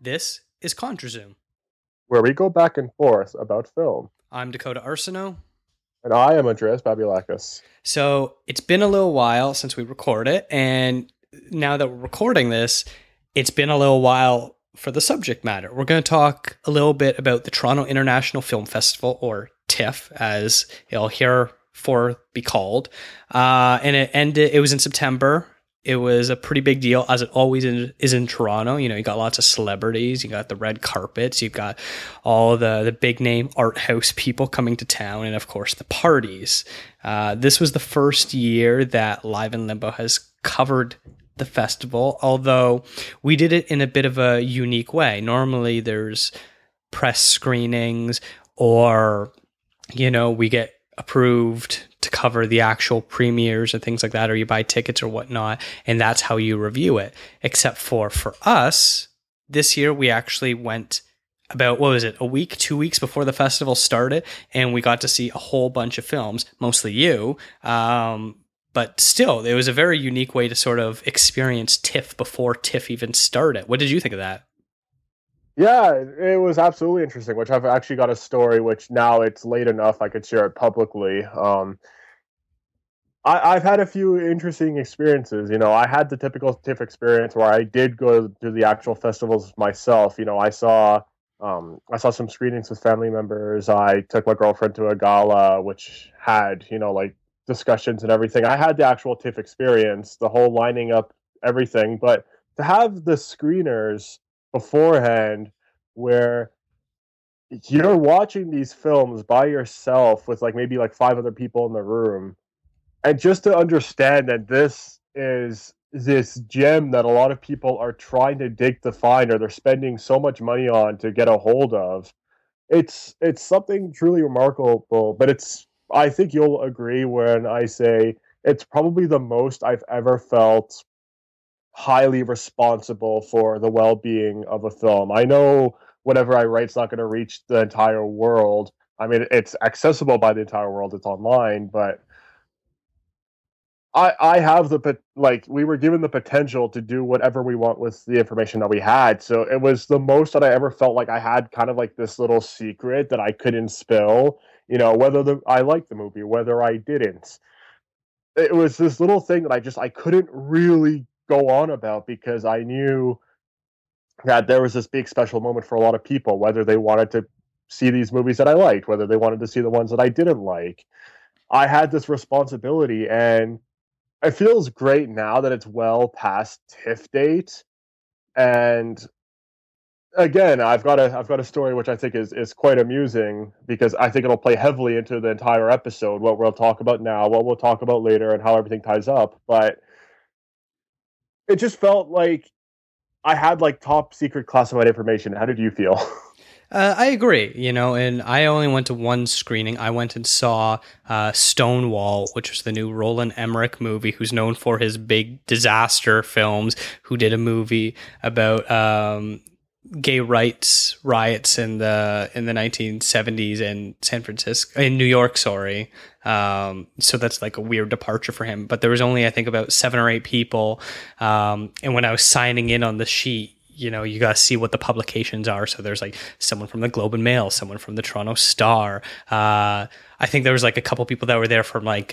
This is ContraZoom, where we go back and forth about film. I'm Dakota Arsenault. And I am Andreas Babiolakis. So it's been a little while since we record it, and now that we're recording this, it's been a little while for the subject matter. We're going to talk a little bit about the Toronto International Film Festival, or TIFF, as it'll hereafter be called. And it was in September. It was a pretty big deal, as it always is in Toronto. You know, you got lots of celebrities, you got the red carpets, you've got all the big name art house people coming to town, and of course the parties. This was the first year that Live in Limbo has covered the festival, although we did it in a bit of a unique way. Normally there's press screenings, or, you know, we get approved to cover the actual premieres and things like that, or you buy tickets or whatnot, and that's how you review it. Except for us, this year we actually went about, a week, 2 weeks before the festival started, and we got to see a whole bunch of films, mostly you, but still, it was a very unique way to sort of experience TIFF before TIFF even started. What did you think of that? Yeah, it was absolutely interesting, which I've actually got a story, which now it's late enough I could share it publicly. I've had a few interesting experiences. You know, I had the typical TIFF experience where I did go to the actual festivals myself. You know, I saw some screenings with family members. I took my girlfriend to a gala, which had, you know, like discussions and everything. I had the actual TIFF experience, the whole lining up, everything. But to have the screeners beforehand, where you're watching these films by yourself with like maybe like five other people in the room, and just to understand that this is this gem that a lot of people are trying to dig to find, or they're spending so much money on to get a hold of, it's something truly remarkable. But it's, I think you'll agree when I say it's probably the most I've ever felt highly responsible for the well-being of a film. I know whatever I write's not going to reach the entire world. I mean, it's accessible by the entire world. It's online, but I have the, like, we were given the potential to do whatever we want with the information that we had. So it was the most that I ever felt like I had kind of like this little secret that I couldn't spill, you know, whether I liked the movie, whether I didn't. It was this little thing that I couldn't really go on about, because I knew that there was this big special moment for a lot of people, whether they wanted to see these movies that I liked, whether they wanted to see the ones that I didn't like. I had this responsibility, and it feels great now that it's well past TIFF date. And again, I've got a story which I think is quite amusing, because I think it'll play heavily into the entire episode, what we'll talk about now, what we'll talk about later, and how everything ties up. But it just felt like I had like top secret classified information. How did you feel? I agree, you know, and I only went to one screening. I went and saw Stonewall, which was the new Roland Emmerich movie, who's known for his big disaster films, who did a movie about gay rights riots in the 1970s in New York. So that's like a weird departure for him, but there was only, I think, about 7 or 8 people. And when I was signing in on the sheet, you know, you got to see what the publications are. So there's like someone from the Globe and Mail, someone from the Toronto Star. I think there was like a couple people that were there from like,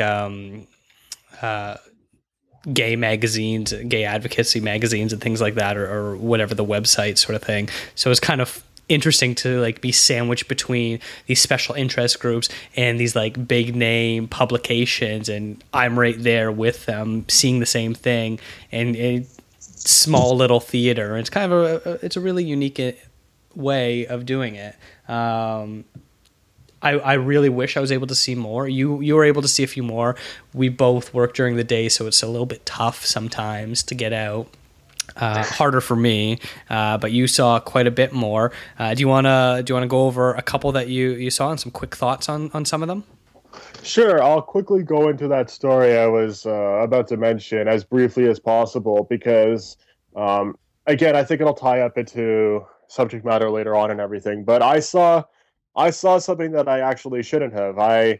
gay magazines, gay advocacy magazines and things like that, or whatever the website sort of thing. So it's kind of interesting to like be sandwiched between these special interest groups and these like big name publications, and I'm right there with them seeing the same thing, and small little theater. It's kind of it's a really unique way of doing it. I really wish I was able to see more. You were able to see a few more. We both work during the day, so it's a little bit tough sometimes to get out. Harder for me, but you saw quite a bit more. Do you wanna go over a couple that you saw and some quick thoughts on some of them? Sure, I'll quickly go into that story I was about to mention as briefly as possible because, again, I think it'll tie up into subject matter later on and everything. But I saw something that I actually shouldn't have. I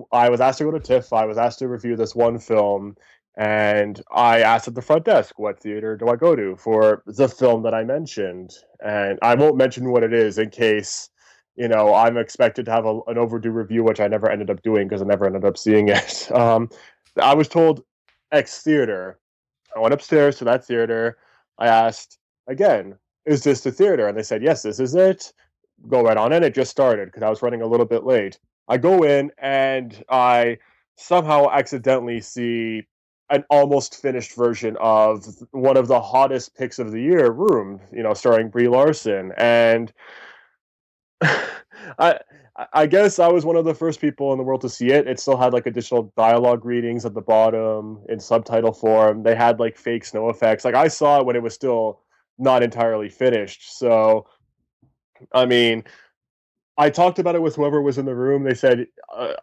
was asked to go to TIFF. I was asked to review this one film. And I asked at the front desk, what theater do I go to for the film that I mentioned? And I won't mention what it is in case, I'm expected to have an overdue review, which I never ended up doing because I never ended up seeing it. I was told X theater. I went upstairs to that theater. I asked again, is this the theater? And they said, yes, this is it. Go right on in. It just started because I was running a little bit late. I go in and I somehow accidentally see an almost finished version of one of the hottest picks of the year, Room, starring Brie Larson. And I guess I was one of the first people in the world to see it. It still had like additional dialogue readings at the bottom in subtitle form. They had like fake snow effects. Like I saw it when it was still not entirely finished. So, I mean, I talked about it with whoever was in the room. They said,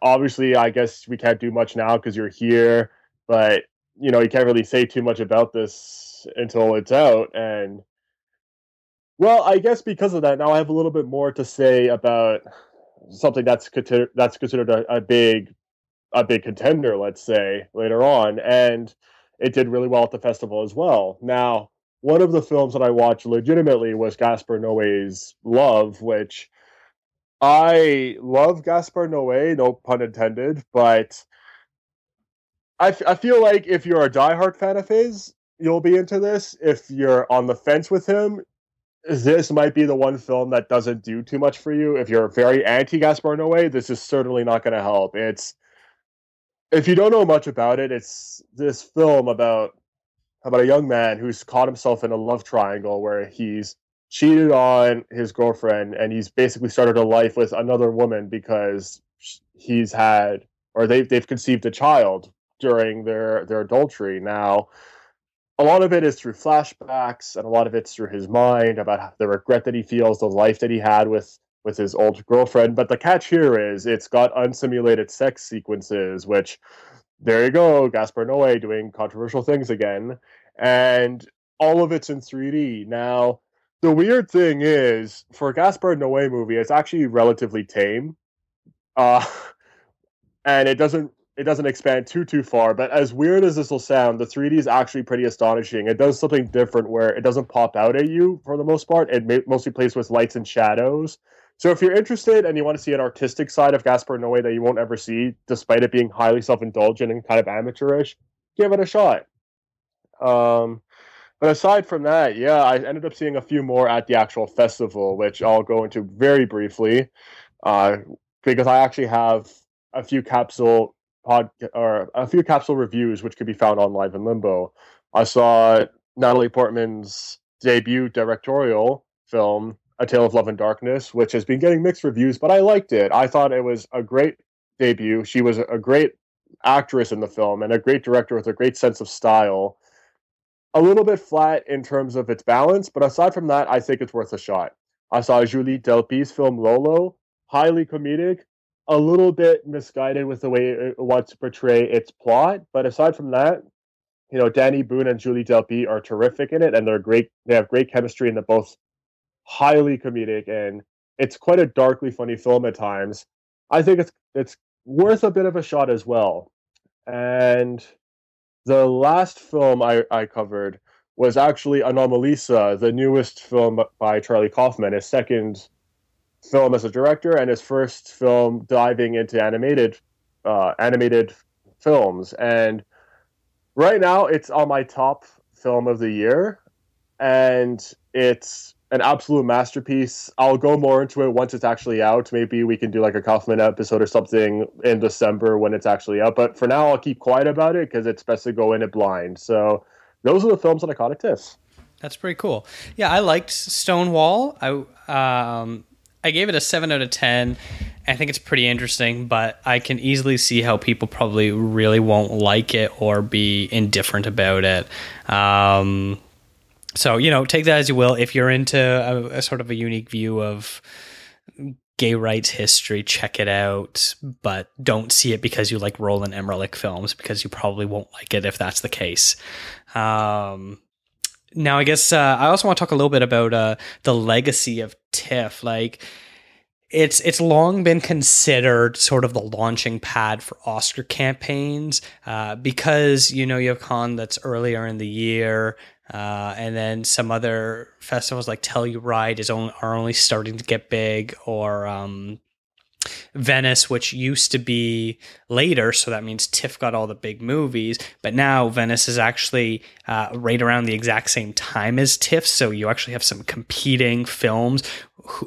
obviously, I guess we can't do much now because you're here, but you can't really say too much about this until it's out. And, well, I guess because of that, now I have a little bit more to say about something that's considered a big contender, let's say, later on. And it did really well at the festival as well. Now, one of the films that I watched legitimately was Gaspar Noé's Love, which I love Gaspar Noé, no pun intended, but I feel like if you're a diehard fan of his, you'll be into this. If you're on the fence with him, this might be the one film that doesn't do too much for you. If you're very anti-Gaspar Noé, this is certainly not going to help. If you don't know much about it, it's this film about a young man who's caught himself in a love triangle where he's cheated on his girlfriend and he's basically started a life with another woman because they've conceived a child during their adultery. Now, a lot of it is through flashbacks, and a lot of it's through his mind about the regret that he feels, the life that he had with his old girlfriend. But the catch here is it's got unsimulated sex sequences, which, there you go, Gaspar Noé doing controversial things again. And all of it's in 3D. Now, the weird thing is, for a Gaspar Noé movie, it's actually relatively tame. And it doesn't expand too far, but as weird as this will sound, the 3D is actually pretty astonishing. It does something different where it doesn't pop out at you for the most part. It mostly plays with lights and shadows. So if you're interested and you want to see an artistic side of Gaspar Noé that you won't ever see, despite it being highly self-indulgent and kind of amateurish, give it a shot. But aside from that, yeah, I ended up seeing a few more at the actual festival, which I'll go into very briefly, because I actually have a few capsule reviews, which could be found on Live in Limbo. I saw Natalie Portman's debut directorial film, A Tale of Love and Darkness, which has been getting mixed reviews, but I liked it. I thought it was a great debut. She was a great actress in the film and a great director with a great sense of style. A little bit flat in terms of its balance, but aside from that, I think it's worth a shot. I saw Julie Delpy's film Lolo, highly comedic, a little bit misguided with the way it wants to portray its plot. But aside from that, Danny Boone and Julie Delpy are terrific in it, and they're great. They have great chemistry, and they're both highly comedic, and it's quite a darkly funny film at times. I think it's worth a bit of a shot as well. And the last film I covered was actually Anomalisa, the newest film by Charlie Kaufman, his second film as a director and his first film diving into animated films. And right now it's on my top film of the year, and it's an absolute masterpiece. I'll go more into it once it's actually out. Maybe we can do like a Kaufman episode or something in December when it's actually out, but for now I'll keep quiet about it because it's best to go in it blind. So those are the films that I caught at TIFF. That's pretty cool. Yeah, I liked Stonewall. I gave it a 7 out of 10. I think it's pretty interesting, but I can easily see how people probably really won't like it or be indifferent about it. So, you know, take that as you will. If you're into a sort of a unique view of gay rights history, check it out, but don't see it because you like Roland Emmerich films, because you probably won't like it if that's the case. Now, I guess I also want to talk a little bit about the legacy of TIFF. Like, it's long been considered sort of the launching pad for Oscar campaigns, because, you know, you have Cannes that's earlier in the year, and then some other festivals like Telluride are only starting to get big, or Venice, which used to be later, so that means TIFF got all the big movies, but now Venice is actually right around the exact same time as TIFF, so you actually have some competing films.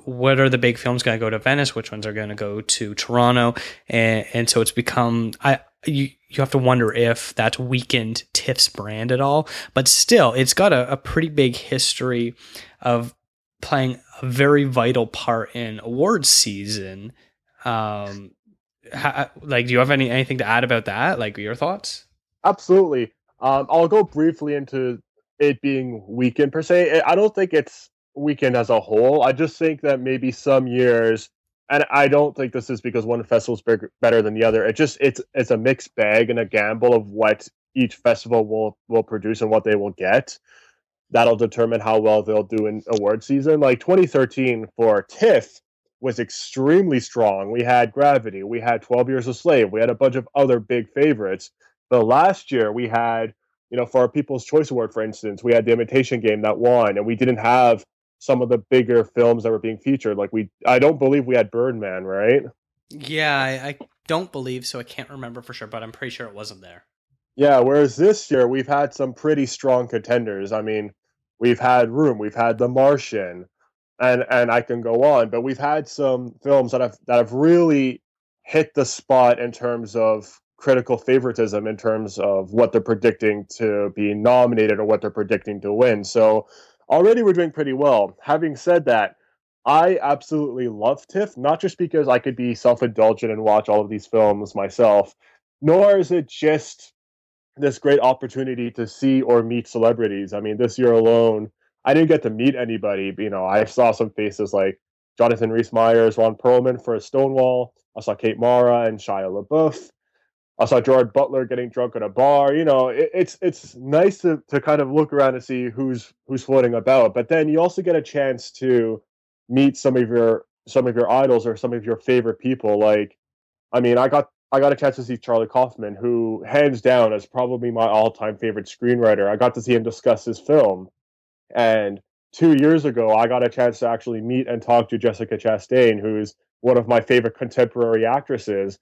What are the big films going to go to Venice? Which ones are going to go to Toronto? And so it's become... You have to wonder if that's weakened TIFF's brand at all, but still, it's got a pretty big history of playing a very vital part in awards season. Do you have anything to add about that? Like, your thoughts? Absolutely. I'll go briefly into it being weakened per se. I don't think it's weakened as a whole. I just think that maybe some years, and I don't think this is because one festival's better than the other. It just it's a mixed bag and a gamble of what each festival will produce and what they will get. That'll determine how well they'll do in award season. Like 2013 for TIFF was extremely strong. We had Gravity, we had 12 Years a Slave, we had a bunch of other big favorites. But last year we had, you know, for our People's Choice Award, for instance, we had the Imitation Game that won, and we didn't have some of the bigger films that were being featured. Like I don't believe we had Birdman, right? Yeah, I don't believe so. I can't remember for sure, but I'm pretty sure it wasn't there. Yeah, whereas this year we've had some pretty strong contenders. I mean, we've had Room, we've had The Martian, and I can go on, but we've had some films that have really hit the spot in terms of critical favoritism, in terms of what they're predicting to be nominated or what they're predicting to win. So already we're doing pretty well. Having said that, I absolutely love TIFF, not just because I could be self-indulgent and watch all of these films myself, nor is it just this great opportunity to see or meet celebrities. I mean, this year alone, I didn't get to meet anybody. But, you know, I saw some faces like Jonathan Rhys-Meyers, Ron Perlman for Stonewall. I saw Kate Mara and Shia LaBeouf. I saw Gerard Butler getting drunk at a bar. You know, it's nice to kind of look around and see who's floating about. But then you also get a chance to meet some of your idols or some of your favorite people. Like, I mean, I got a chance to see Charlie Kaufman, who hands down is probably my all-time favorite screenwriter. I got to see him discuss his film. And 2 years ago, I got a chance to actually meet and talk to Jessica Chastain, who's one of my favorite contemporary actresses.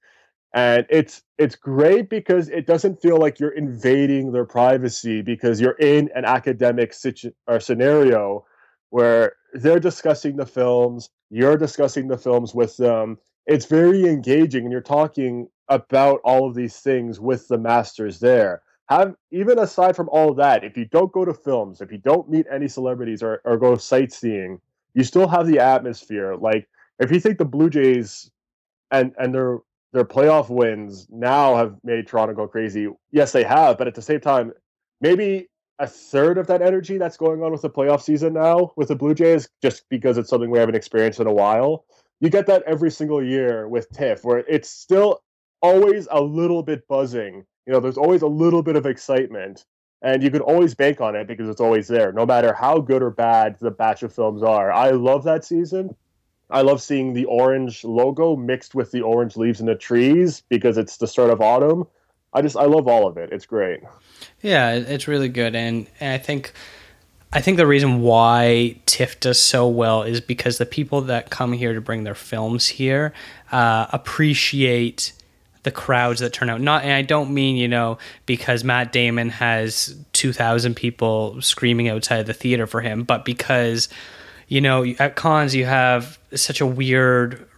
And it's great because it doesn't feel like you're invading their privacy, because you're in an academic scenario where they're discussing the films, you're discussing the films with them. It's very engaging, and you're talking about all of these things with the masters there. Even aside from all that, if you don't go to films, if you don't meet any celebrities or go sightseeing, you still have the atmosphere. Like, if you think the Blue Jays and their playoff wins now have made Toronto go crazy. Yes, they have, but at the same time, maybe a third of that energy that's going on with the playoff season now with the Blue Jays, just because it's something we haven't experienced in a while. You get that every single year with TIFF, where it's still always a little bit buzzing. You know, there's always a little bit of excitement, and you can always bank on it because it's always there, no matter how good or bad the batch of films are. I love that season. I love seeing the orange logo mixed with the orange leaves in the trees because it's the start of autumn. I love all of it. It's great. Yeah, it's really good. And I think the reason why TIFF does so well is because the people that come here to bring their films here appreciate the crowds that turn out. And I don't mean, you know, because Matt Damon has 2,000 people screaming outside of the theater for him, but because, you know, at Cannes you have such a weird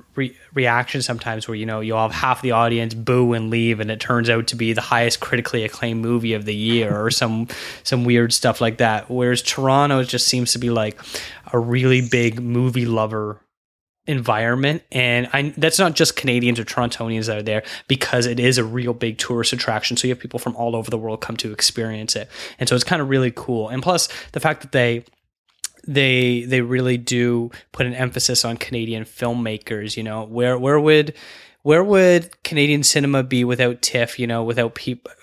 reaction sometimes where, you know, you'll have half the audience boo and leave, and it turns out to be the highest critically acclaimed movie of the year or some weird stuff like that. Whereas Toronto just seems to be like a really big movie lover environment, and that's not just Canadians or Torontonians that are there, because it is a real big tourist attraction, so you have people from all over the world come to experience it. And so it's kind of really cool. And plus the fact that they really do put an emphasis on Canadian filmmakers. You know, where would Canadian cinema be without TIFF, you know, without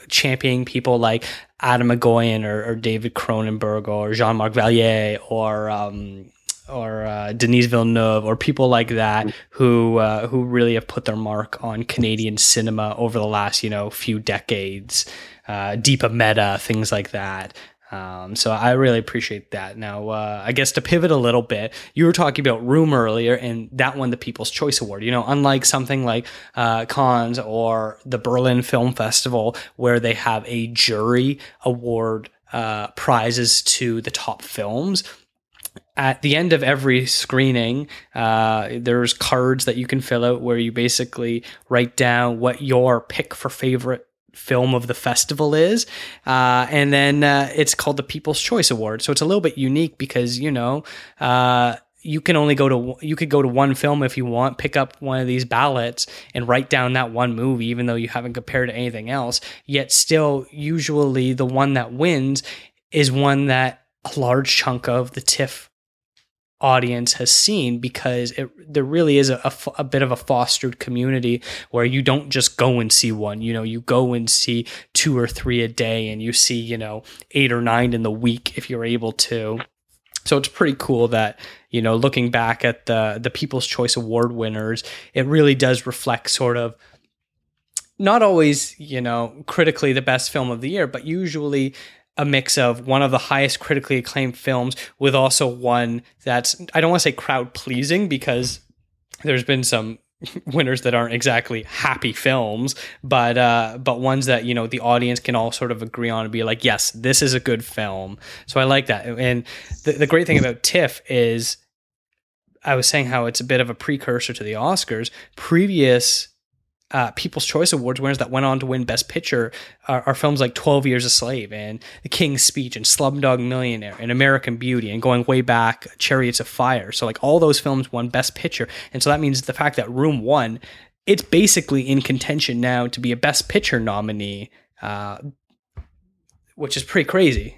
championing people like Adam McGowan or David Cronenberg or Jean-Marc Vallier or Denis Villeneuve, or people like that who really have put their mark on Canadian cinema over the last, you know, few decades, Deepa Mehta, things like that. So I really appreciate that. Now, I guess to pivot a little bit, you were talking about Room earlier, and that won the People's Choice Award. You know, unlike something like Cannes or the Berlin Film Festival, where they have a jury award prizes to the top films, at the end of every screening, there's cards that you can fill out where you basically write down what your pick for favorite film of the festival is. And then it's called the People's Choice Award. So it's a little bit unique because, you know, you could go to one film if you want, pick up one of these ballots and write down that one movie, even though you haven't compared to anything else. Yet still, usually the one that wins is one that a large chunk of the TIFF audience has seen, because there really is a bit of a fostered community where you don't just go and see one, you know, you go and see two or three a day, and you see, you know, 8 or 9 in the week if you're able to. So it's pretty cool that, you know, looking back at the People's Choice Award winners, it really does reflect sort of not always, you know, critically the best film of the year, but usually a mix of one of the highest critically acclaimed films with also one that's, I don't want to say crowd pleasing, because there's been some winners that aren't exactly happy films, but ones that, you know, the audience can all sort of agree on and be like, yes, this is a good film. So I like that. And the great thing about TIFF is, I was saying how it's a bit of a precursor to the Oscars. Previous People's Choice Awards winners that went on to win Best Picture are films like 12 Years a Slave and The King's Speech and Slumdog Millionaire and American Beauty, and going way back, Chariots of Fire. So like all those films won Best Picture. And so that means the fact that Room won, it's basically in contention now to be a Best Picture nominee, which is pretty crazy.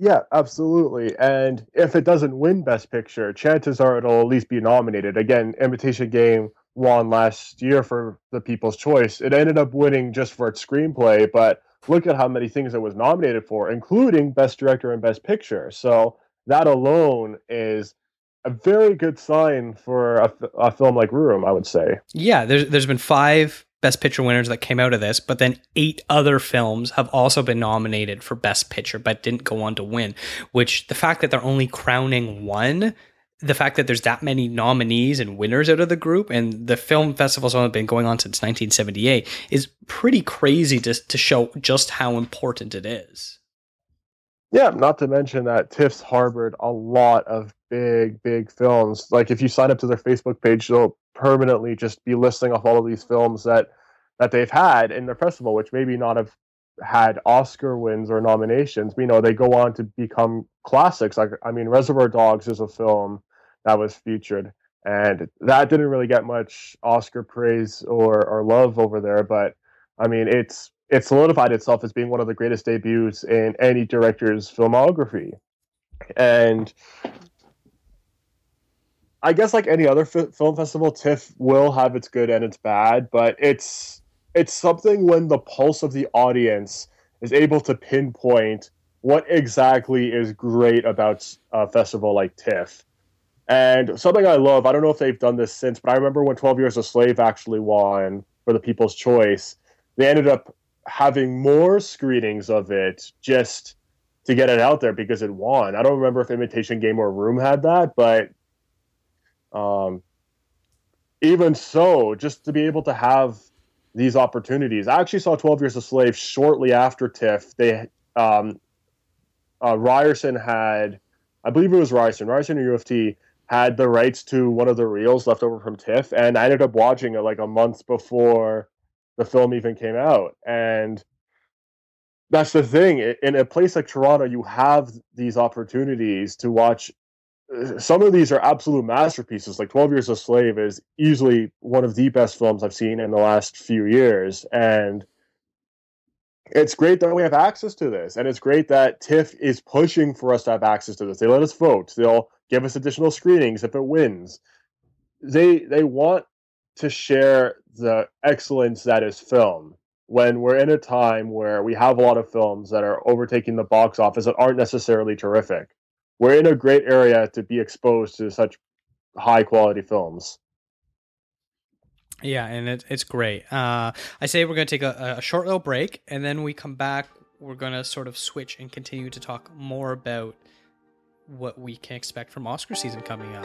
Yeah, absolutely. And if it doesn't win Best Picture, chances are it'll at least be nominated. Again, Imitation Game won last year for the People's Choice. It ended up winning just for its screenplay, but look at how many things it was nominated for, including Best Director and Best Picture. So that alone is a very good sign for a film like Room, I would say. Yeah, there's been 5 Best Picture winners that came out of this, but then 8 other films have also been nominated for Best Picture but didn't go on to win, which the fact that they're only crowning one, the fact that there's that many nominees and winners out of the group, and the film festival's only been going on since 1978, is pretty crazy to show just how important it is. Yeah, not to mention that TIFF's harbored a lot of big films. Like, if you sign up to their Facebook page, they'll permanently just be listing off all of these films that they've had in their festival, which maybe not have had Oscar wins or nominations. We know they go on to become classics. Like, I mean, Reservoir Dogs is a film that was featured, and that didn't really get much Oscar praise or love over there, but I mean, it solidified itself as being one of the greatest debuts in any director's filmography. And I guess like any other film festival, TIFF will have its good and its bad, but it's something when the pulse of the audience is able to pinpoint what exactly is great about a festival like TIFF. And something I love, I don't know if they've done this since, but I remember when 12 Years a Slave actually won for the People's Choice, they ended up having more screenings of it just to get it out there because it won. I don't remember if Imitation Game or Room had that, but even so, just to be able to have these opportunities. I actually saw 12 Years a Slave shortly after TIFF. They, Ryerson had, I believe it was Ryerson or U of T, had the rights to one of the reels left over from TIFF, and I ended up watching it like a month before the film even came out. And that's the thing. In a place like Toronto, you have these opportunities to watch. Some of these are absolute masterpieces. Like 12 Years a Slave is easily one of the best films I've seen in the last few years. And it's great that we have access to this. And it's great that TIFF is pushing for us to have access to this. They let us vote. They'll give us additional screenings if it wins. They want to share the excellence that is film. When we're in a time where we have a lot of films that are overtaking the box office that aren't necessarily terrific, we're in a great area to be exposed to such high quality films. Yeah, and it's great. I say we're going to take a short little break, and then we come back. We're going to sort of switch and continue to talk more about what we can expect from Oscar season coming up.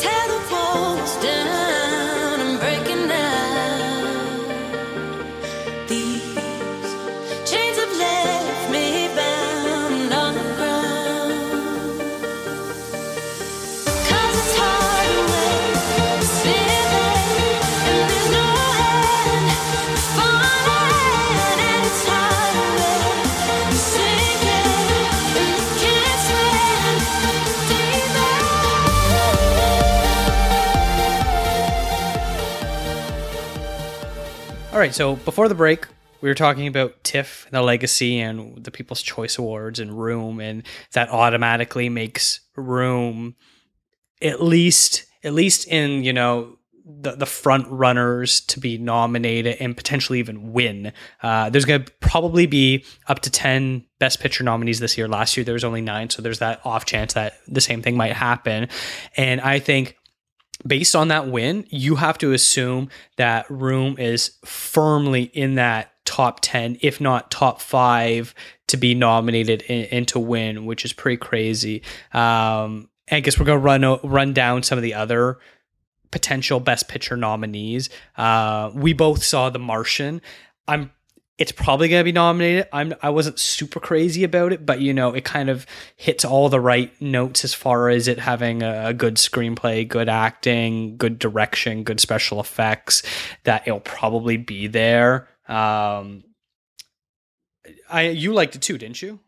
Tear the walls down. All right, so before the break, we were talking about TIFF, the legacy, and the People's Choice Awards, and Room, and that automatically makes Room, at least in, you know, the front runners to be nominated and potentially even win. There's going to probably be up to 10 Best Picture nominees this year. Last year there was only 9, so there's that off chance that the same thing might happen. And I think, based on that win, you have to assume that Room is firmly in that top 10, if not top 5, to be nominated and to win, which is pretty crazy. I guess we're going to run down some of the other potential Best Picture nominees. We both saw The Martian. It's probably going to be nominated. I wasn't super crazy about it, but, you know, it kind of hits all the right notes as far as it having a good screenplay, good acting, good direction, good special effects, that it'll probably be there. You liked it too, didn't you?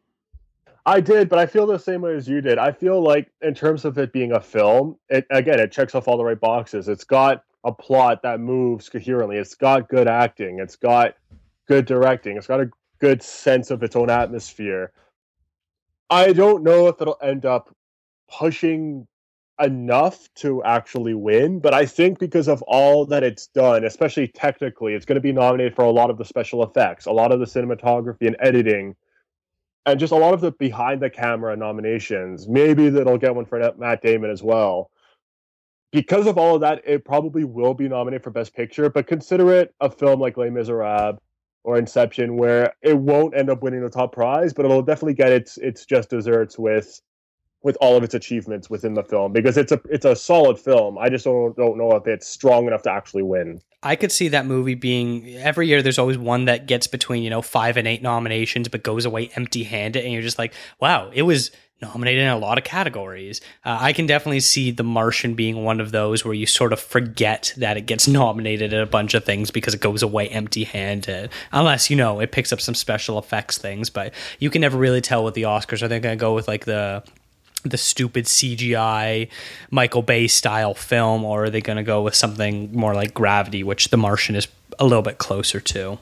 I did, but I feel the same way as you did. I feel like in terms of it being a film, it checks off all the right boxes. It's got a plot that moves coherently. It's got good acting. It's got good directing. It's got a good sense of its own atmosphere. I don't know if it'll end up pushing enough to actually win, but I think because of all that it's done, especially technically, it's going to be nominated for a lot of the special effects, a lot of the cinematography and editing, and just a lot of the behind-the-camera nominations. Maybe that'll get one for Matt Damon as well. Because of all of that, it probably will be nominated for Best Picture, but consider it a film like Les Misérables or Inception, where it won't end up winning the top prize, but it'll definitely get its just desserts with all of its achievements within the film, because it's a solid film. I just don't know if it's strong enough to actually win. I could see that movie being, every year there's always one that gets between, you know, 5 and 8 nominations, but goes away empty-handed, and you're just like, wow, it was nominated in a lot of categories. I can definitely see The Martian being one of those where you sort of forget that it gets nominated at a bunch of things because it goes away empty-handed, unless, you know, it picks up some special effects things. But you can never really tell with the Oscars. Are they going to go with like the stupid CGI Michael Bay style film, or are they going to go with something more like Gravity, which The Martian is a little bit closer to?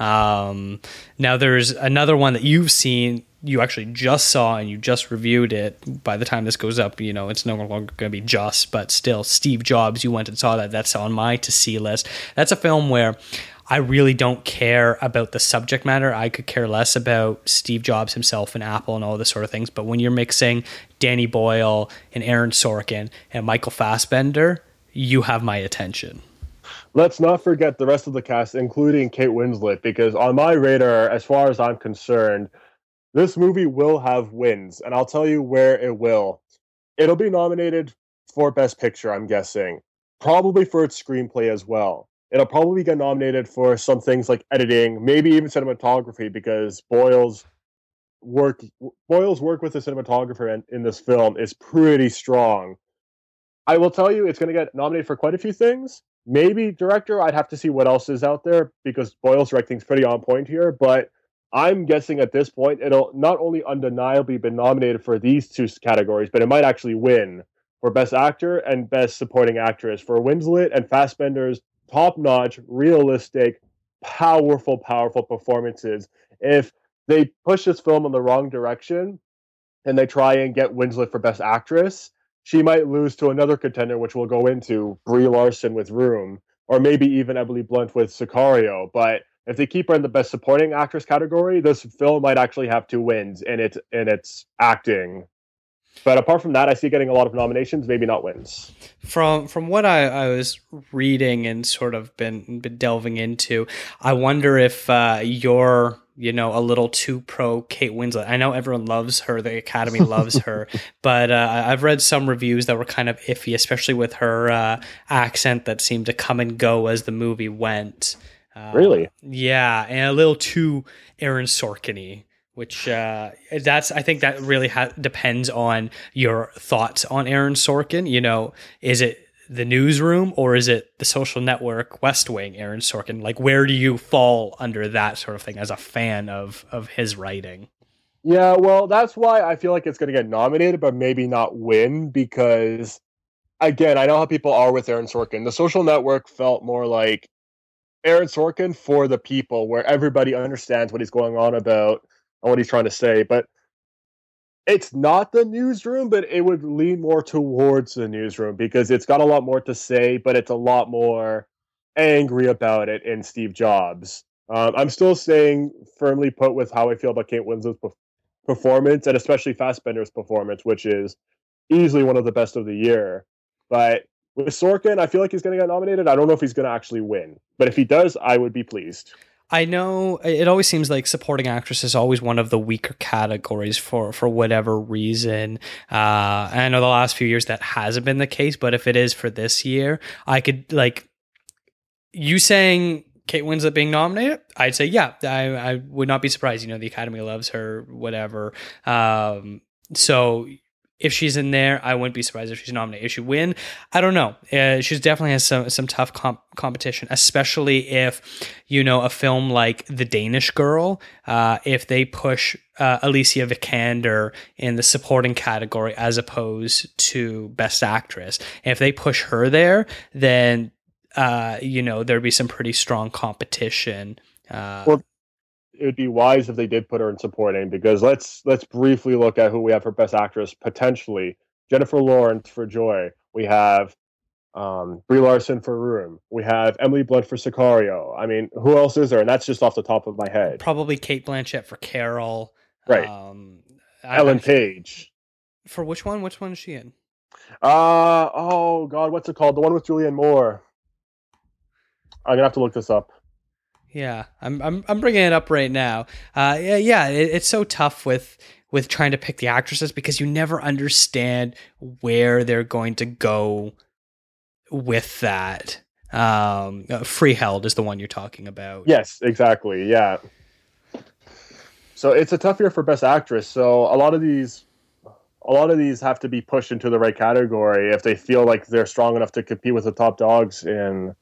Now there's another one that you've seen, you actually just saw, and you just reviewed it. By the time this goes up, you know, it's no longer going to be just, but still, Steve Jobs, you went and saw that. That's on my to-see list. That's a film where I really don't care about the subject matter. I could care less about Steve Jobs himself and Apple and all this sort of things. But when you're mixing Danny Boyle and Aaron Sorkin and Michael Fassbender, you have my attention. Let's not forget the rest of the cast, including Kate Winslet, because on my radar, as far as I'm concerned, this movie will have wins, and I'll tell you where it will. It'll be nominated for Best Picture, I'm guessing. Probably for its screenplay as well. It'll probably get nominated for some things like editing, maybe even cinematography, because Boyle's work with the cinematographer in this film is pretty strong. I will tell you, it's going to get nominated for quite a few things. Maybe director, I'd have to see what else is out there, because Boyle's directing's pretty on point here, but I'm guessing at this point it'll not only undeniably been nominated for these two categories, but it might actually win for Best Actor and Best Supporting Actress for Winslet and Fassbender's top-notch, realistic, powerful, powerful performances. If they push this film in the wrong direction and they try and get Winslet for Best Actress, she might lose to another contender, which we'll go into, Brie Larson with Room, or maybe even Emily Blunt with Sicario. But if they keep her in the Best Supporting Actress category, this film might actually have two wins in its acting. But apart from that, I see getting a lot of nominations, maybe not wins. From what I was reading and sort of been delving into, I wonder if you're, you know, a little too pro Kate Winslet. I know everyone loves her, the Academy loves her, but I've read some reviews that were kind of iffy, especially with her accent that seemed to come and go as the movie went. Really? Yeah, and a little too Aaron Sorkin-y. Which I think that really depends on your thoughts on Aaron Sorkin. You know, is it The Newsroom or is it The Social Network, West Wing, Aaron Sorkin? Like, where do you fall under that sort of thing as a fan of his writing? Yeah, well, that's why I feel like it's going to get nominated, but maybe not win, because, again, I know how people are with Aaron Sorkin. The Social Network felt more like Aaron Sorkin for the people, where everybody understands what he's going on about. On what he's trying to say, but it's not The Newsroom, but it would lean more towards The Newsroom because it's got a lot more to say, but it's a lot more angry about it in Steve Jobs. I'm still staying firmly put with how I feel about Kate Winslet's performance, and especially Fassbender's performance, which is easily one of the best of the year. But with Sorkin, I feel like he's going to get nominated. I don't know if he's going to actually win, but if he does, I would be pleased. I know it always seems like supporting actress is always one of the weaker categories for whatever reason. I know the last few years that hasn't been the case, but if it is for this year, I could, like, you saying Kate Winslet being nominated, I'd say, yeah, I would not be surprised. You know, the Academy loves her, whatever. So if she's in there, I wouldn't be surprised if she's nominated. If she win, I don't know. She's definitely has some tough competition, especially if, you know, a film like The Danish Girl, if they push Alicia Vikander in the supporting category as opposed to Best Actress. If they push her there, then, you know, there'd be some pretty strong competition. Well, it would be wise if they did put her in supporting, because let's briefly look at who we have for Best Actress potentially. Jennifer Lawrence for Joy. We have Brie Larson for Room. We have Emily Blunt for Sicario. I mean, who else is there? And that's just off the top of my head. Probably Cate Blanchett for Carol. Right. Ellen Page. For which one? Which one is she in? Oh God, what's it called? The one with Julianne Moore. I'm gonna have to look this up. Yeah, I'm bringing it up right now. It's so tough with trying to pick the actresses because you never understand where they're going to go with that. Freeheld is the one you're talking about. Yes, exactly. Yeah. So it's a tough year for Best Actress. So a lot of these have to be pushed into the right category if they feel like they're strong enough to compete with the top dogs in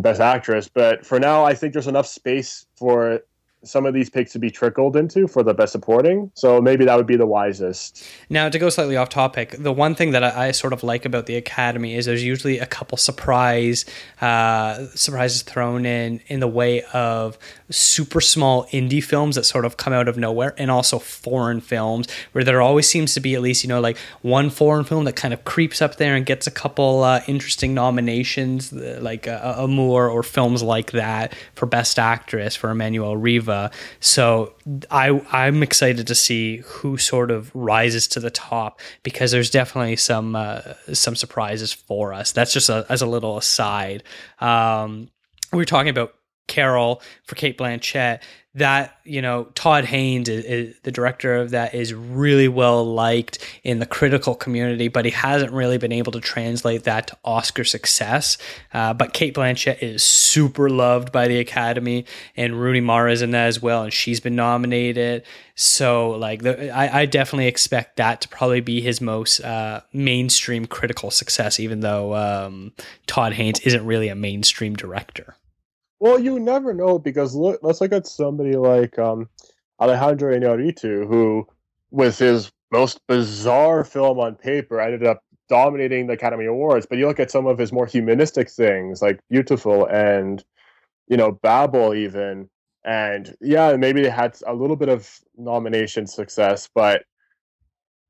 Best Actress. But for now, I think there's enough space for some of these picks to be trickled into for the Best Supporting. So maybe that would be the wisest. Now, to go slightly off topic, the one thing that I sort of like about the Academy is there's usually a couple surprises thrown in the way of super small indie films that sort of come out of nowhere, and also foreign films where there always seems to be at least, you know, like one foreign film that kind of creeps up there and gets a couple interesting nominations, like Amour or films like that for Best Actress for Emmanuelle Riva. So I'm excited to see who sort of rises to the top, because there's definitely some surprises for us. That's just as a little aside. We were talking about Carol for Cate Blanchett, that, you know, Todd Haynes, is the director of that, is really well liked in the critical community, but he hasn't really been able to translate that to Oscar success. But Cate Blanchett is super loved by the Academy, and Rooney Mara is in that as well, and she's been nominated. So, like, I definitely expect that to probably be his most mainstream critical success, even though Todd Haynes isn't really a mainstream director. Well, you never know, because look, let's look at somebody like Alejandro Iñárritu, who, with his most bizarre film on paper, ended up dominating the Academy Awards. But you look at some of his more humanistic things, like Beautiful and, you know, Babel even. And, yeah, maybe they had a little bit of nomination success, but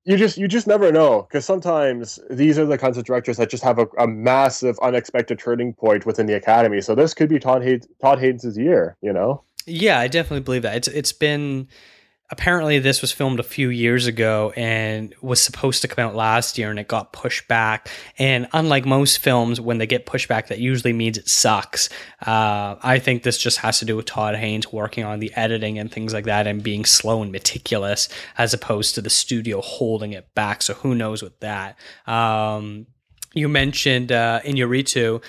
you just never know, because sometimes these are the kinds of directors that just have a massive unexpected turning point within the Academy. So this could be Todd Haynes' year, you know? Yeah, I definitely believe that. It's been, apparently this was filmed a few years ago and was supposed to come out last year, and it got pushed back. And unlike most films, when they get pushed back, that usually means it sucks. I think this just has to do with Todd Haynes working on the editing and things like that, and being slow and meticulous as opposed to the studio holding it back. So who knows with that? You mentioned Iñárritu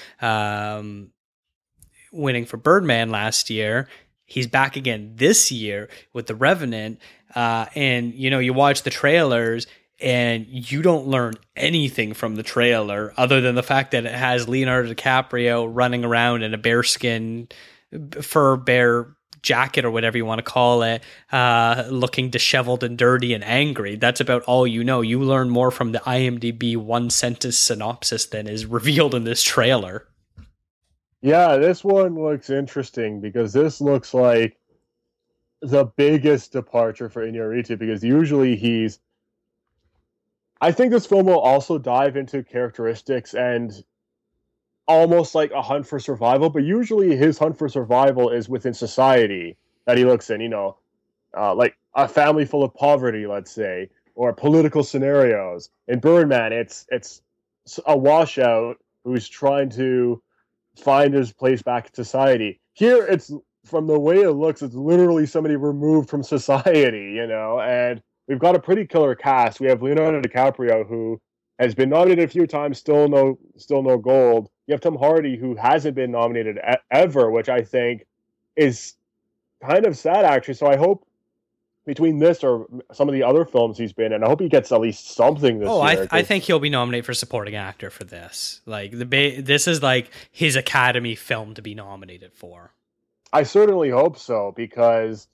winning for Birdman last year. He's back again this year with The Revenant, and, you know, you watch the trailers and you don't learn anything from the trailer other than the fact that it has Leonardo DiCaprio running around in a bearskin, fur bear jacket or whatever you want to call it, looking disheveled and dirty and angry. That's about all you know. You learn more from the IMDb one-sentence synopsis than is revealed in this trailer. Yeah, this one looks interesting, because this looks like the biggest departure for Iñárritu, because usually he's... I think this film will also dive into characteristics and almost like a hunt for survival, but usually his hunt for survival is within society that he looks in, you know, like a family full of poverty, let's say, or political scenarios. In Birdman, it's a washout who's trying to find his place back in society. Here, it's, from the way it looks, it's literally somebody removed from society, you know. And we've got a pretty killer cast. We have Leonardo DiCaprio, who has been nominated a few times, still no gold. You have Tom Hardy, who hasn't been nominated ever, which I think is kind of sad, actually. So I hope between this or some of the other films he's been in, I hope he gets at least something this year. I think he'll be nominated for supporting actor for this. Like, this is like his Academy film to be nominated for. I certainly hope so, because,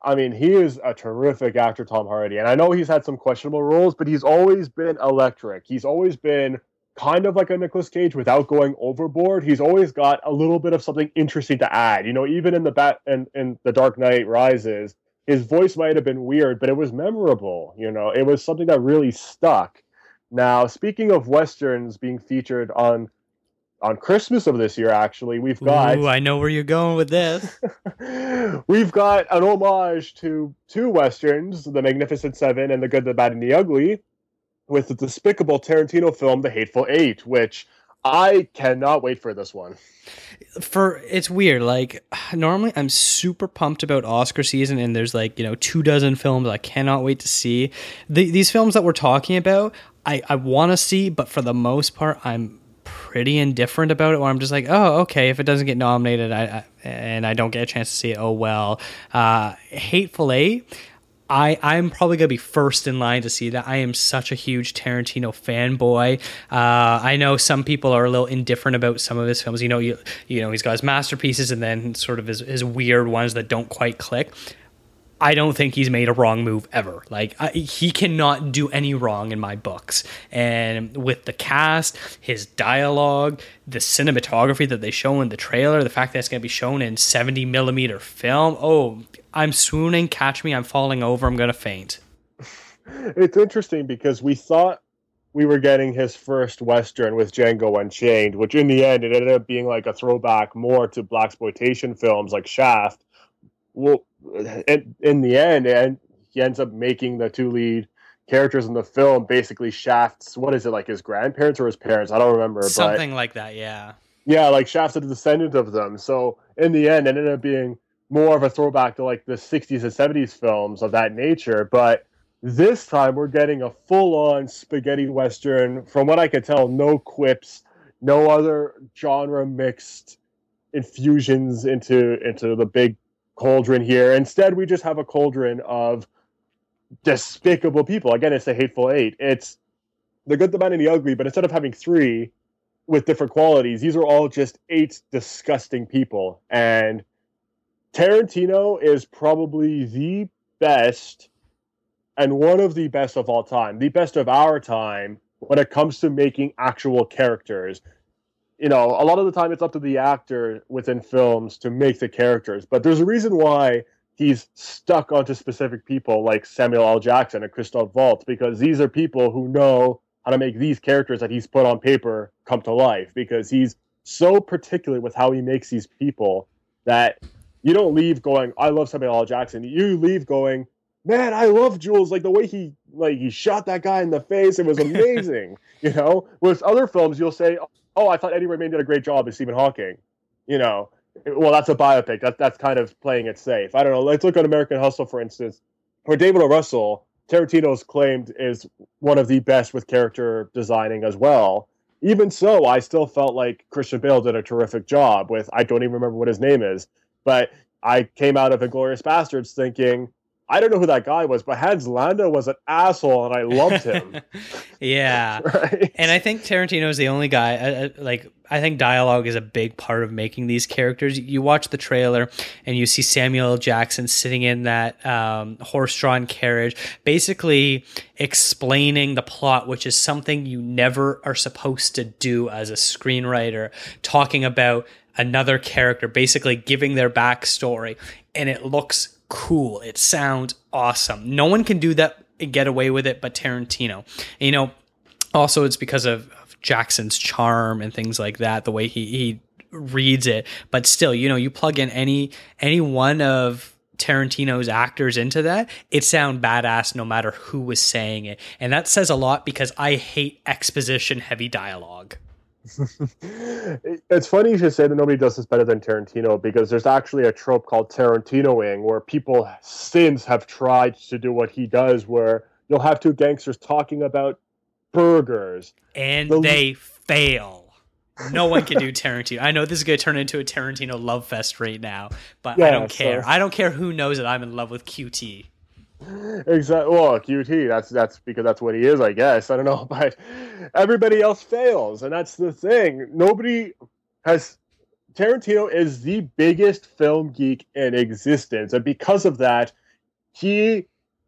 I mean, he is a terrific actor, Tom Hardy. And I know he's had some questionable roles, but he's always been electric. He's always been kind of like a Nicolas Cage without going overboard. He's always got a little bit of something interesting to add. You know, even in The Dark Knight Rises, his voice might have been weird, but it was memorable. You know, it was something that really stuck. Now, speaking of Westerns being featured on Christmas of this year, actually, we've got... Ooh, I know where you're going with this. We've got an homage to two Westerns, The Magnificent Seven and The Good, The Bad, and The Ugly, with the despicable Tarantino film, The Hateful Eight, which... I cannot wait for this one. It's weird. Like, normally I'm super pumped about Oscar season, and there's, like, you know, 24 films I cannot wait to see. These films that we're talking about, I want to see, but for the most part, I'm pretty indifferent about it, where I'm just like, oh, okay, if it doesn't get nominated and I don't get a chance to see it, oh well. Hateful Eight, I'm probably going to be first in line to see that. I am such a huge Tarantino fanboy. I know some people are a little indifferent about some of his films. You know, you know he's got his masterpieces and then sort of his weird ones that don't quite click. I don't think he's made a wrong move ever. Like, he cannot do any wrong in my books. And with the cast, his dialogue, the cinematography that they show in the trailer, the fact that it's going to be shown in 70 millimeter film. Oh, I'm swooning. Catch me. I'm falling over. I'm going to faint. It's interesting, because we thought we were getting his first Western with Django Unchained, which in the end, it ended up being like a throwback more to blaxploitation films like Shaft. Well, in the end, and he ends up making the two lead characters in the film basically Shaft's, what is it, like his grandparents or his parents? I don't remember. Something like that, yeah. Yeah, like Shaft's a descendant of them. So in the end, it ended up being more of a throwback to like the 60s and 70s films of that nature. But this time we're getting a full-on spaghetti Western. From what I could tell, no quips, no other genre mixed infusions into the big cauldron here. Instead, we just have a cauldron of despicable people. Again, it's the Hateful Eight. It's The Good, The Bad, and The Ugly, but instead of having three with different qualities, these are all just eight disgusting people. And Tarantino is probably the best and one of the best of all time, the best of our time when it comes to making actual characters. You know, a lot of the time it's up to the actor within films to make the characters, but there's a reason why he's stuck onto specific people like Samuel L. Jackson and Christoph Waltz, because these are people who know how to make these characters that he's put on paper come to life, because he's so particular with how he makes these people that you don't leave going, I love Samuel L. Jackson. You leave going, man, I love Jules. Like the way he shot that guy in the face, it was amazing. You know, with other films, you'll say, oh, I thought Eddie Redmayne did a great job as Stephen Hawking. You know, well, that's a biopic. That's kind of playing it safe. I don't know. Let's look at American Hustle, for instance, where David O. Russell, Tarantino's claimed, is one of the best with character designing as well. Even so, I still felt like Christian Bale did a terrific job with, I don't even remember what his name is, but I came out of Inglourious Bastards thinking, I don't know who that guy was, but Hans Landa was an asshole and I loved him. Yeah. Right? And I think Tarantino is the only guy, I think dialogue is a big part of making these characters. You watch the trailer and you see Samuel L. Jackson sitting in that horse-drawn carriage, basically explaining the plot, which is something you never are supposed to do as a screenwriter, talking about another character, basically giving their backstory. And it looks cool. It sounds awesome. No one can do that and get away with it but Tarantino. And, you know, also it's because of Jackson's charm and things like that, the way he reads it. But still, you know, you plug in any one of Tarantino's actors into that, it sound badass no matter who was saying it. And that says a lot because I hate exposition heavy dialogue. It's funny you should say that nobody does this better than Tarantino, because there's actually a trope called Tarantinoing where people since have tried to do what he does, where you'll have two gangsters talking about burgers and they fail. No one can do Tarantino. I know this is going to turn into a Tarantino love fest right now, but yeah, I don't care. So I don't care who knows that I'm in love with QT. Exactly. Well, QT. That's because that's what he is, I guess. I don't know, but everybody else fails, and that's the thing. Nobody has. Tarantino is the biggest film geek in existence, and because of that,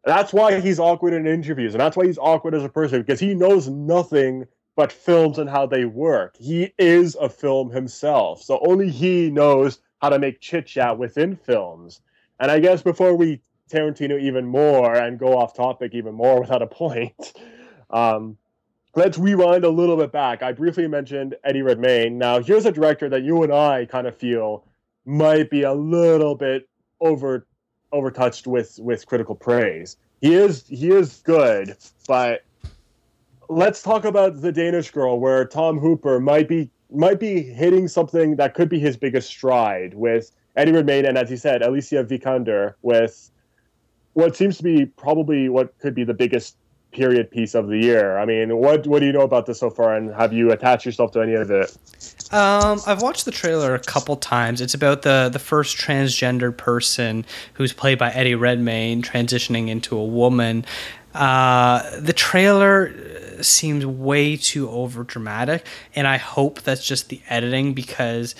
that's why he's awkward in interviews, and that's why he's awkward as a person, because he knows nothing but films and how they work. He is a film himself, so only he knows how to make chit chat within films. And I guess before we Tarantino even more and go off topic even more without a point, let's rewind a little bit back. I briefly mentioned Eddie Redmayne. Now, here's a director that you and I kind of feel might be a little bit overtouched with critical praise. He is good, but let's talk about The Danish Girl, where Tom Hooper might be hitting something that could be his biggest stride with Eddie Redmayne and, as you said, Alicia Vikander, with what seems to be probably what could be the biggest period piece of the year. I mean, what do you know about this so far, and have you attached yourself to any of it? I've watched the trailer a couple times. It's about the first transgendered person who's played by Eddie Redmayne transitioning into a woman. The trailer seems way too overdramatic, and I hope that's just the editing, because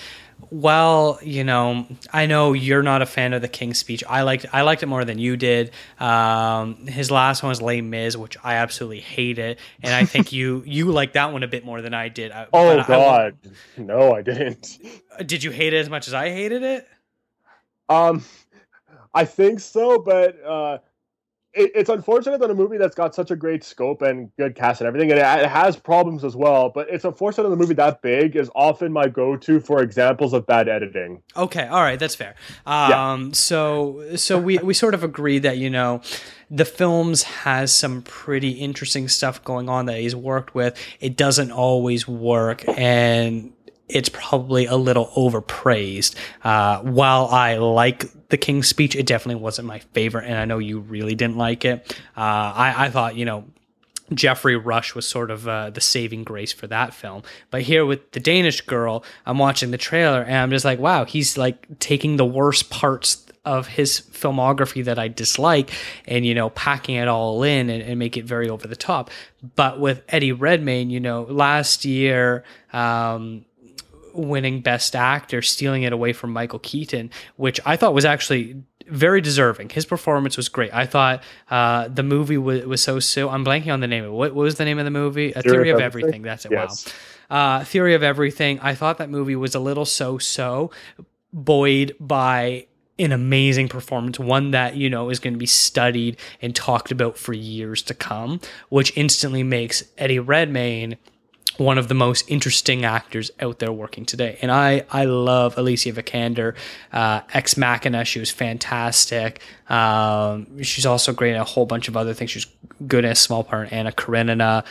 well, you know, I know you're not a fan of The King's Speech. I liked it more than you did. His last one was Les Mis, which I absolutely hated, and I think you liked that one a bit more than I did. No, I didn't. Did you hate it as much as I hated it? I think so, but it's unfortunate that a movie that's got such a great scope and good cast and everything, and it has problems as well, but it's unfortunate that a movie that big is often my go-to for examples of bad editing. Okay, all right, that's fair. Yeah. So we sort of agree that, you know, the films has some pretty interesting stuff going on that he's worked with. It doesn't always work, and it's probably a little overpraised. While I like The King's Speech, it definitely wasn't my favorite, and I know you really didn't like it. I thought, you know, Jeffrey Rush was sort of the saving grace for that film. But here with The Danish Girl, I'm watching the trailer and I'm just like, wow, he's like taking the worst parts of his filmography that I dislike and, you know, packing it all in and make it very over the top. But with Eddie Redmayne, you know, last year, winning Best Actor, stealing it away from Michael Keaton, which I thought was actually very deserving. His performance was great. I thought the movie was so. I'm blanking on the name of it. What was the name of the movie? A Theory of Everything. That's it. Yes. Wow. Theory of Everything. I thought that movie was a little so, buoyed by an amazing performance, one that, you know, is going to be studied and talked about for years to come, which instantly makes Eddie Redmayne one of the most interesting actors out there working today. And I love Alicia Vikander. Ex Machina, she was fantastic. She's also great in a whole bunch of other things. She's good in a small part in Anna Karenina.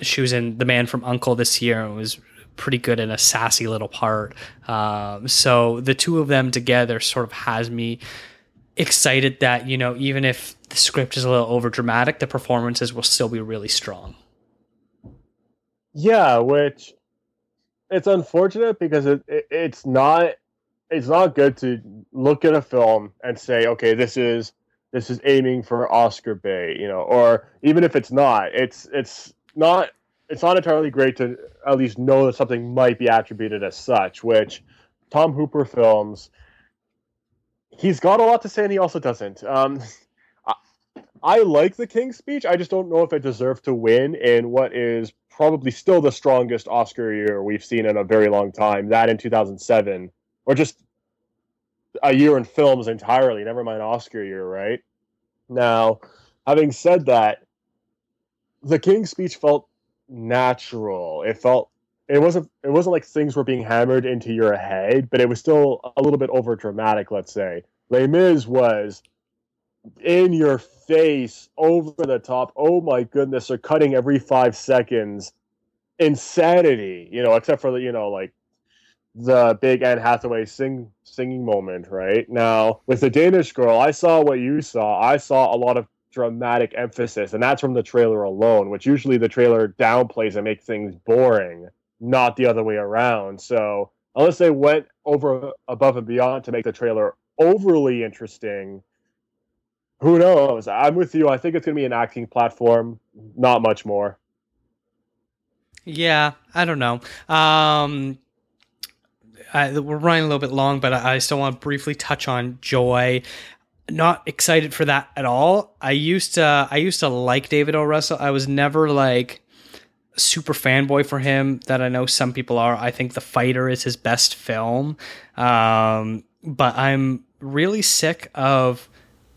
She was in The Man from U.N.C.L.E. this year and was pretty good in a sassy little part. So the two of them together sort of has me excited that, you know, even if the script is a little over dramatic, the performances will still be really strong. Yeah, which it's unfortunate because it's not good to look at a film and say, okay, this is aiming for Oscar bait, you know, or even if it's not, it's not entirely great to at least know that something might be attributed as such. Which Tom Hooper films, he's got a lot to say and he also doesn't. I like The King's Speech. I just don't know if it deserved to win in what is probably still the strongest Oscar year we've seen in a very long time, that in 2007, or just a year in films entirely, never mind Oscar year, right? Now, having said that, The King's Speech felt natural. It wasn't like things were being hammered into your head, but it was still a little bit over dramatic, let's say. Les Mis was in your face, over the top, oh my goodness, they're cutting every 5 seconds. Insanity, you know, except for the, you know, like the big Anne Hathaway singing moment, right? Now, with The Danish Girl, I saw what you saw. I saw a lot of dramatic emphasis, and that's from the trailer alone, which usually the trailer downplays and makes things boring, not the other way around. So, unless they went above and beyond to make the trailer overly interesting, who knows? I'm with you. I think it's going to be an acting platform. Not much more. Yeah, I don't know. We're running a little bit long, but I still want to briefly touch on Joy. Not excited for that at all. I used to like David O. Russell. I was never like super fanboy for him that I know some people are. I think The Fighter is his best film. But I'm really sick of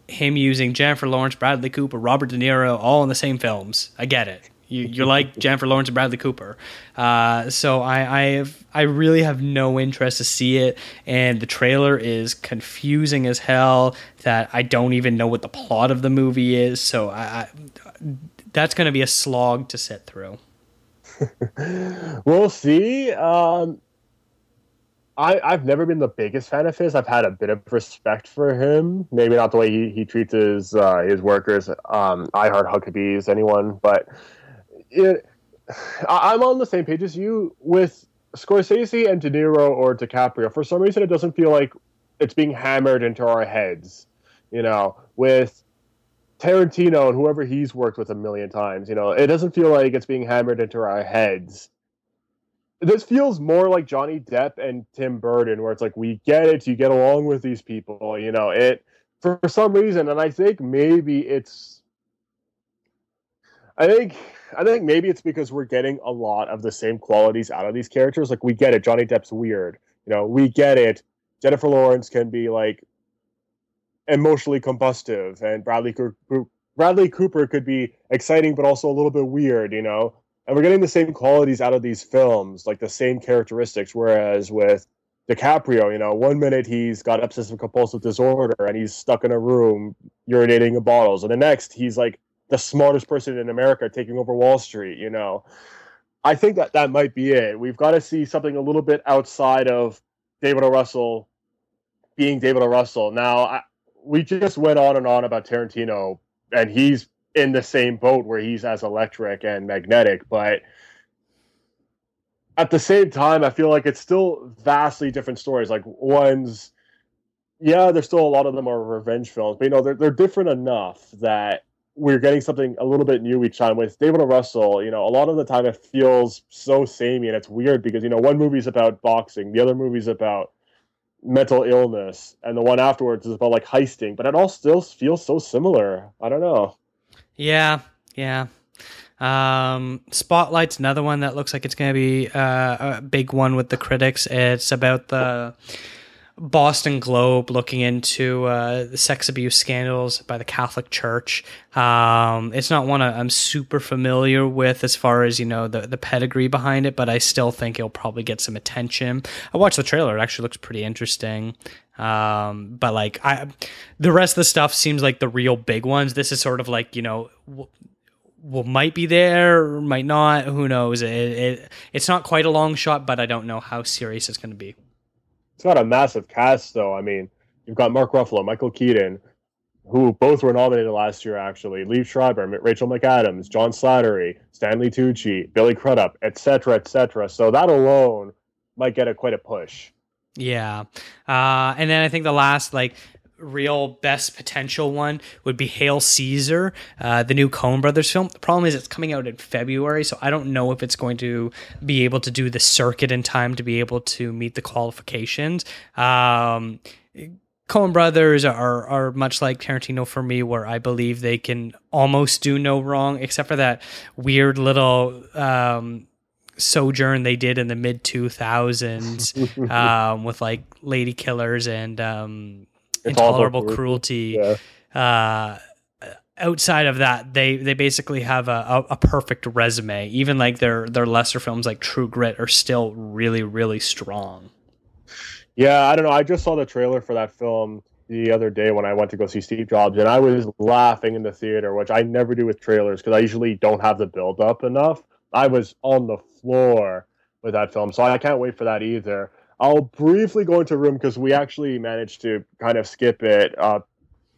him using Jennifer Lawrence, Bradley Cooper, Robert De Niro, all in the same films. I get it. You like Jennifer Lawrence and Bradley Cooper. So I really have no interest to see it. And the trailer is confusing as hell that I don't even know what the plot of the movie is. So that's going to be a slog to sit through. We'll see. I've never been the biggest fan of his. I've had a bit of respect for him. Maybe not the way he treats his workers. I Heart Huckabees, anyone. But I'm on the same page as you with Scorsese and De Niro or DiCaprio. For some reason, it doesn't feel like it's being hammered into our heads. You know, with Tarantino and whoever he's worked with a million times, you know, it doesn't feel like it's being hammered into our heads. This feels more like Johnny Depp and Tim Burton, where it's like, we get it, you get along with these people, you know, it, for some reason, and I think maybe it's, I think maybe it's because we're getting a lot of the same qualities out of these characters. Like, we get it, Johnny Depp's weird, you know, we get it, Jennifer Lawrence can be, like, emotionally combustive, and Bradley Cooper could be exciting, but also a little bit weird, you know. And we're getting the same qualities out of these films, like the same characteristics, whereas with DiCaprio, you know, one minute he's got obsessive compulsive disorder and he's stuck in a room urinating in bottles, and the next he's like the smartest person in America taking over Wall Street, you know. I think that that might be it. We've got to see something a little bit outside of David O. Russell being David O. Russell. Now, we just went on and on about Tarantino, and he's in the same boat where he's as electric and magnetic, but at the same time, I feel like it's still vastly different stories. Like, one's, yeah, there's still a lot of them are revenge films, but, you know, they're different enough that we're getting something a little bit new each time. With David O. Russell, you know, a lot of the time it feels so samey, and it's weird because, you know, one movie's about boxing, the other movie's about mental illness, and the one afterwards is about, like, heisting, but it all still feels so similar. I don't know. Yeah. Spotlight's another one that looks like it's going to be a big one with the critics. It's about the Boston Globe looking into the sex abuse scandals by the Catholic Church. It's not one I'm super familiar with as far as, you know, the pedigree behind it, but I still think it'll probably get some attention. I watched the trailer. It actually looks pretty interesting. But like the rest of the stuff seems like the real big ones. This is sort of like, you know, might be there, might not, who knows. It's not quite a long shot, but I don't know how serious it's going to be. It's got a massive cast, though. I mean, you've got Mark Ruffalo, Michael Keaton, who both were nominated last year, actually. Liev Schreiber, Rachel McAdams, John Slattery, Stanley Tucci, Billy Crudup, etc. So that alone might get quite a push. Yeah. And then I think the last, like, real best potential one would be Hail Caesar, the new Coen Brothers film. The problem is it's coming out in February, so I don't know if it's going to be able to do the circuit in time to be able to meet the qualifications. Coen Brothers are much like Tarantino for me, where I believe they can almost do no wrong, except for that weird little sojourn they did in the mid-2000s with like Lady Killers and Intolerable Cruelty. Yeah. Outside of that, they basically have a perfect resume. Even like their lesser films like True Grit are still really, really strong. Yeah, I don't know. I just saw the trailer for that film the other day when I went to go see Steve Jobs, and I was laughing in the theater, which I never do with trailers because I usually don't have the build up enough. I was on the floor with that film, so I can't wait for that either. I'll briefly go into Room because we actually managed to kind of skip it.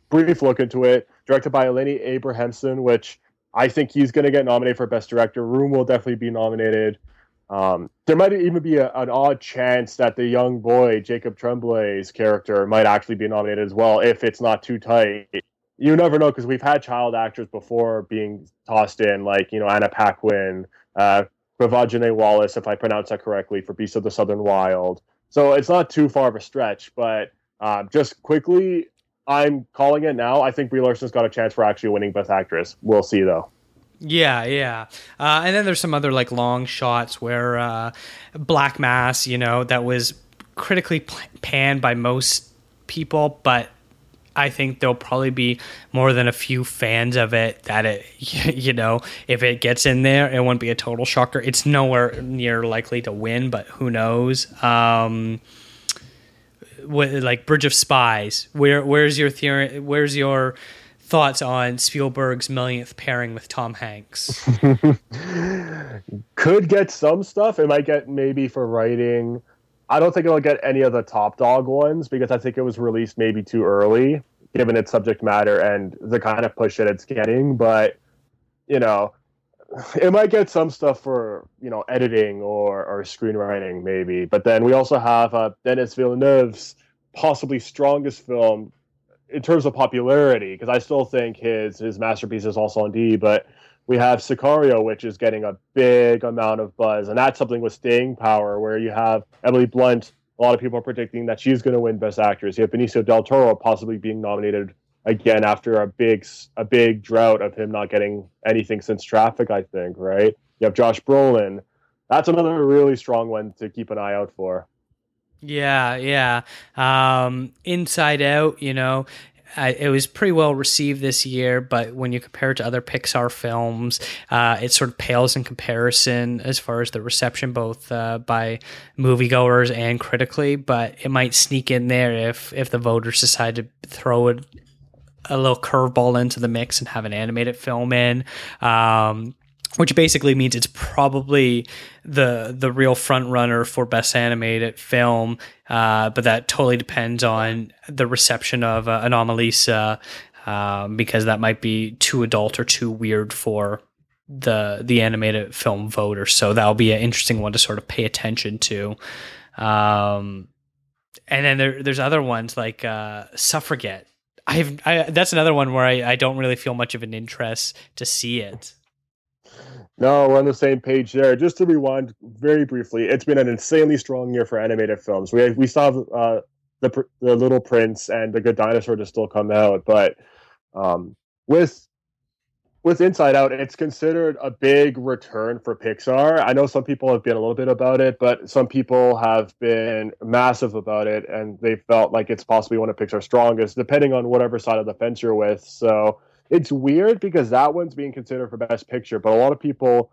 Brief look into it. Directed by Lenny Abrahamson, which I think he's going to get nominated for Best Director. Room will definitely be nominated. There might even be an odd chance that the young boy, Jacob Tremblay's character, might actually be nominated as well if it's not too tight. You never know because we've had child actors before being tossed in, like, you know, Anna Paquin, Pravajane Wallace, if I pronounce that correctly, for Beasts of the Southern Wild. So it's not too far of a stretch, but just quickly, I'm calling it now. I think Brie Larson's got a chance for actually winning Best Actress. We'll see, though. Yeah. And then there's some other like long shots where Black Mass, you know, that was critically panned by most people, but I think there'll probably be more than a few fans of it that it, you know, if it gets in there, it won't be a total shocker. It's nowhere near likely to win, but who knows? Like Bridge of Spies, where's your theory? Where's your thoughts on Spielberg's millionth pairing with Tom Hanks? Could get some stuff. It might get maybe for writing. I don't think it'll get any of the Top Dog ones because I think it was released maybe too early, given its subject matter and the kind of push that it's getting. But, you know, it might get some stuff for, you know, editing or screenwriting maybe. But then we also have Denis Villeneuve's possibly strongest film in terms of popularity, because I still think his masterpiece is also on D, but we have Sicario, which is getting a big amount of buzz, and that's something with staying power, where you have Emily Blunt. A lot of people are predicting that she's going to win Best Actress. You have Benicio del Toro possibly being nominated again after a big drought of him not getting anything since Traffic, I think, right? You have Josh Brolin. That's another really strong one to keep an eye out for. Yeah. Inside Out, you know, it was pretty well received this year, but when you compare it to other Pixar films, it sort of pales in comparison as far as the reception, both by moviegoers and critically, but it might sneak in there if the voters decide to throw it a little curveball into the mix and have an animated film in. which basically means it's probably the real front runner for Best Animated Film, but that totally depends on the reception of Anomalisa, because that might be too adult or too weird for the animated film voter. So that'll be an interesting one to sort of pay attention to. And then there's other ones like Suffragette. That's another one where I don't really feel much of an interest to see it. No, we're on the same page there. Just to rewind very briefly, it's been an insanely strong year for animated films. We saw the Little Prince and The Good Dinosaur to still come out, but with Inside Out, it's considered a big return for Pixar. I know some people have been a little bit about it, but some people have been massive about it, and they felt like it's possibly one of Pixar's strongest, depending on whatever side of the fence you're with. So it's weird because that one's being considered for Best Picture, but a lot of people,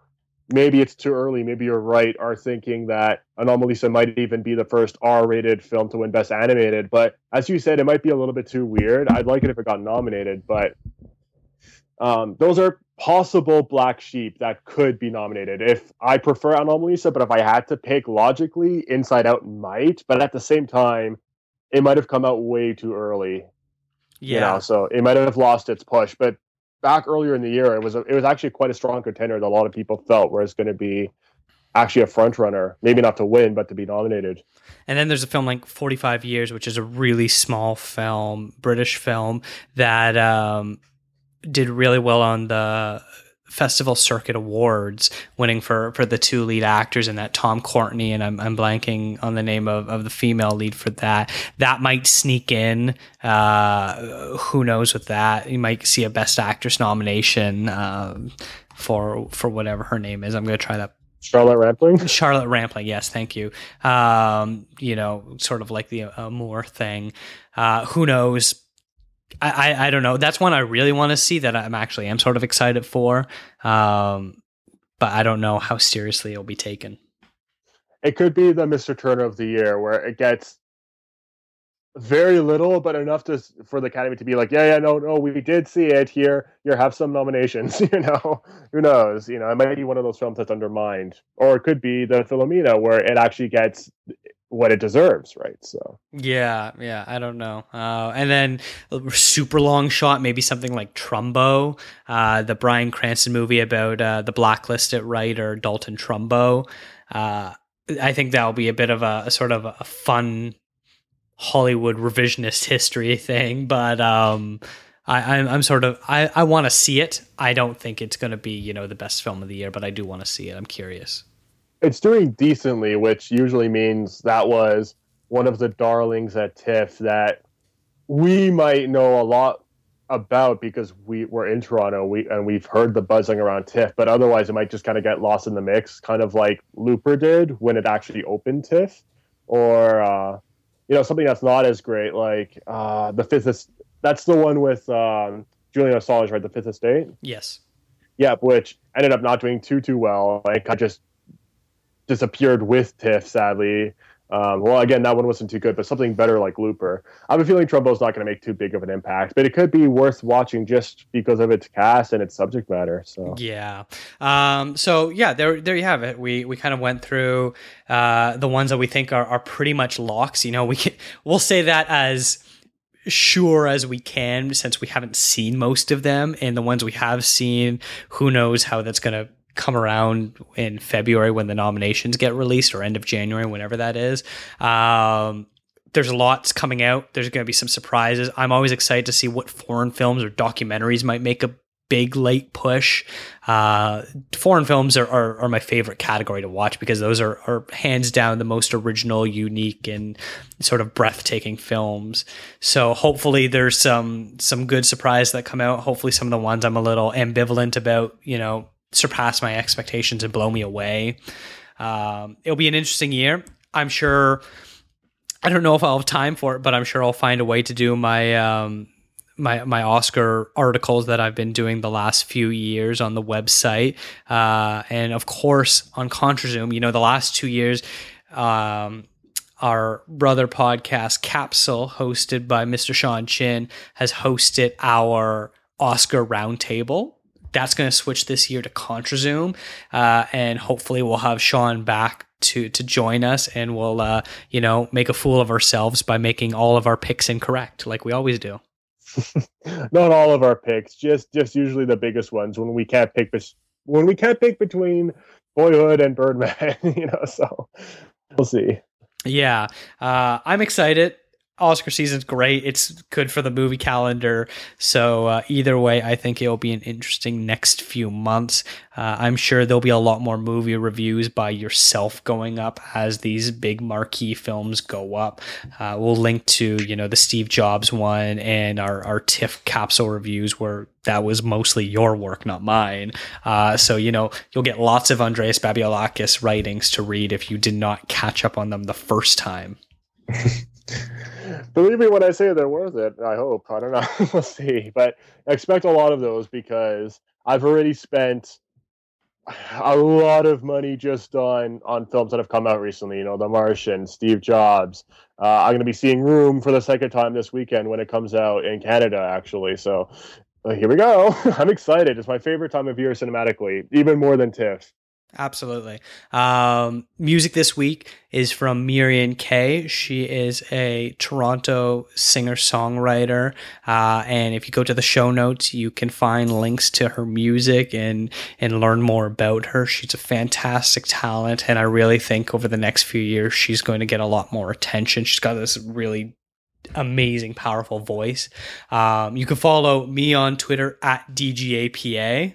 maybe it's too early, maybe you're right, are thinking that Anomalisa might even be the first R-rated film to win Best Animated. But as you said, it might be a little bit too weird. I'd like it if it got nominated, but... those are possible black sheep that could be nominated. If I prefer Anomalisa, but if I had to pick logically, Inside Out might. But at the same time, it might have come out way too early. Yeah. You know, so it might have lost its push. But back earlier in the year, it was actually quite a strong contender that a lot of people felt where it's going to be actually a front runner, maybe not to win, but to be nominated. And then there's a film like 45 Years, which is a really small film, British film that... did really well on the Festival Circuit Awards, winning for the two lead actors in that, Tom Courtney, and I'm blanking on the name of the female lead for that. That might sneak in. Who knows with that? You might see a Best Actress nomination for whatever her name is. I'm going to try that. Charlotte Rampling, yes, thank you. You know, sort of like the Moore thing. Who knows? I don't know. That's one I really want to see that I'm sort of excited for. But I don't know how seriously it'll be taken. It could be the Mr. Turner of the year where it gets very little, but enough for the Academy to be like, no, we did see it here. You have some nominations, you know, who knows? You know, it might be one of those films that's undermined, or it could be the Philomena where it actually gets what it deserves, right? So yeah, I don't know. And then a super long shot, maybe something like Trumbo, the Bryan Cranston movie about the blacklisted writer Dalton Trumbo. I think that'll be a bit of a sort of a fun Hollywood revisionist history thing, but I want to see it. I don't think it's going to be, you know, the best film of the year, but I do want to see it. I'm curious. It's doing decently, which usually means that was one of the darlings at TIFF that we might know a lot about because we were in Toronto and we've heard the buzzing around TIFF, but otherwise it might just kind of get lost in the mix, kind of like Looper did when it actually opened TIFF, or you know, something that's not as great, like The Fifth Estate. That's the one with Julian Assange, right? The Fifth Estate? Yes. Yeah, which ended up not doing too well. Like, I just disappeared with TIFF, sadly. Well, again, that one wasn't too good, but something better like Looper. I have a feeling Trumbo's not going to make too big of an impact, but it could be worth watching just because of its cast and its subject matter. So yeah. There you have it. We kind of went through the ones that we think are pretty much locks. You know, we'll say that as sure as we can since we haven't seen most of them, and the ones we have seen, who knows how that's going to come around in February when the nominations get released, or end of January, whenever that is. There's lots coming out. There's going to be some surprises. I'm always excited to see what foreign films or documentaries might make a big late push. Foreign films are my favorite category to watch because those are hands down the most original, unique, and sort of breathtaking films. So hopefully there's some good surprise that come out. Hopefully some of the ones I'm a little ambivalent about, you know, surpass my expectations and blow me away. It'll be an interesting year. I'm sure, I don't know if I'll have time for it, but I'm sure I'll find a way to do my my Oscar articles that I've been doing the last few years on the website. And of course on ContraZoom, you know, the last 2 years, our brother podcast Capsule, hosted by Mr. Sean Chin, has hosted our Oscar roundtable. that's going to switch this year to ContraZoom, and hopefully we'll have Sean back to join us, and we'll make a fool of ourselves by making all of our picks incorrect, like we always do. Not all of our picks, just usually the biggest ones when we can't pick between Boyhood and Birdman. So we'll see. Yeah, I'm excited. Oscar season's great. It's good for the movie calendar. So either way, I think it'll be an interesting next few months. I'm sure there'll be a lot more movie reviews by yourself going up as these big marquee films go up. We'll link to, the Steve Jobs one and our TIFF capsule reviews where that was mostly your work, not mine. So, you'll get lots of Andreas Babiolakis writings to read if you did not catch up on them the first time. Believe me when I say they're worth it. I hope. I don't know. We'll see. But I expect a lot of those because I've already spent a lot of money just on films that have come out recently. The Martian, Steve Jobs. I'm going to be seeing Room for the second time this weekend when it comes out in Canada, actually. So here we go. I'm excited. It's my favorite time of year cinematically, even more than TIFF. Absolutely. Music this week is from Miriam Kay. She is a Toronto singer-songwriter. And if you go to the show notes, you can find links to her music and learn more about her. She's a fantastic talent. And I really think over the next few years, she's going to get a lot more attention. She's got this really amazing, powerful voice. You can follow me on Twitter at DGAPA.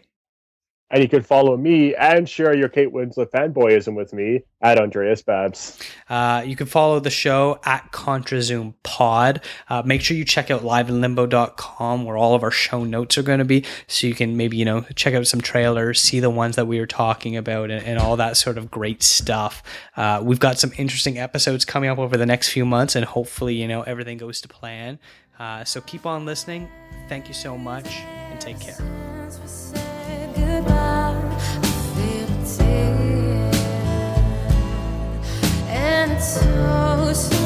And you can follow me and share your Kate Winslet fanboyism with me at Andreas Babs. You can follow the show at ContraZoom Pod. Make sure you check out liveinlimbo.com where all of our show notes are going to be. So you can maybe, check out some trailers, see the ones that we were talking about and all that sort of great stuff. We've got some interesting episodes coming up over the next few months, and hopefully, everything goes to plan. So keep on listening. Thank you so much and take care. Goodbye, I feel a tear, and so.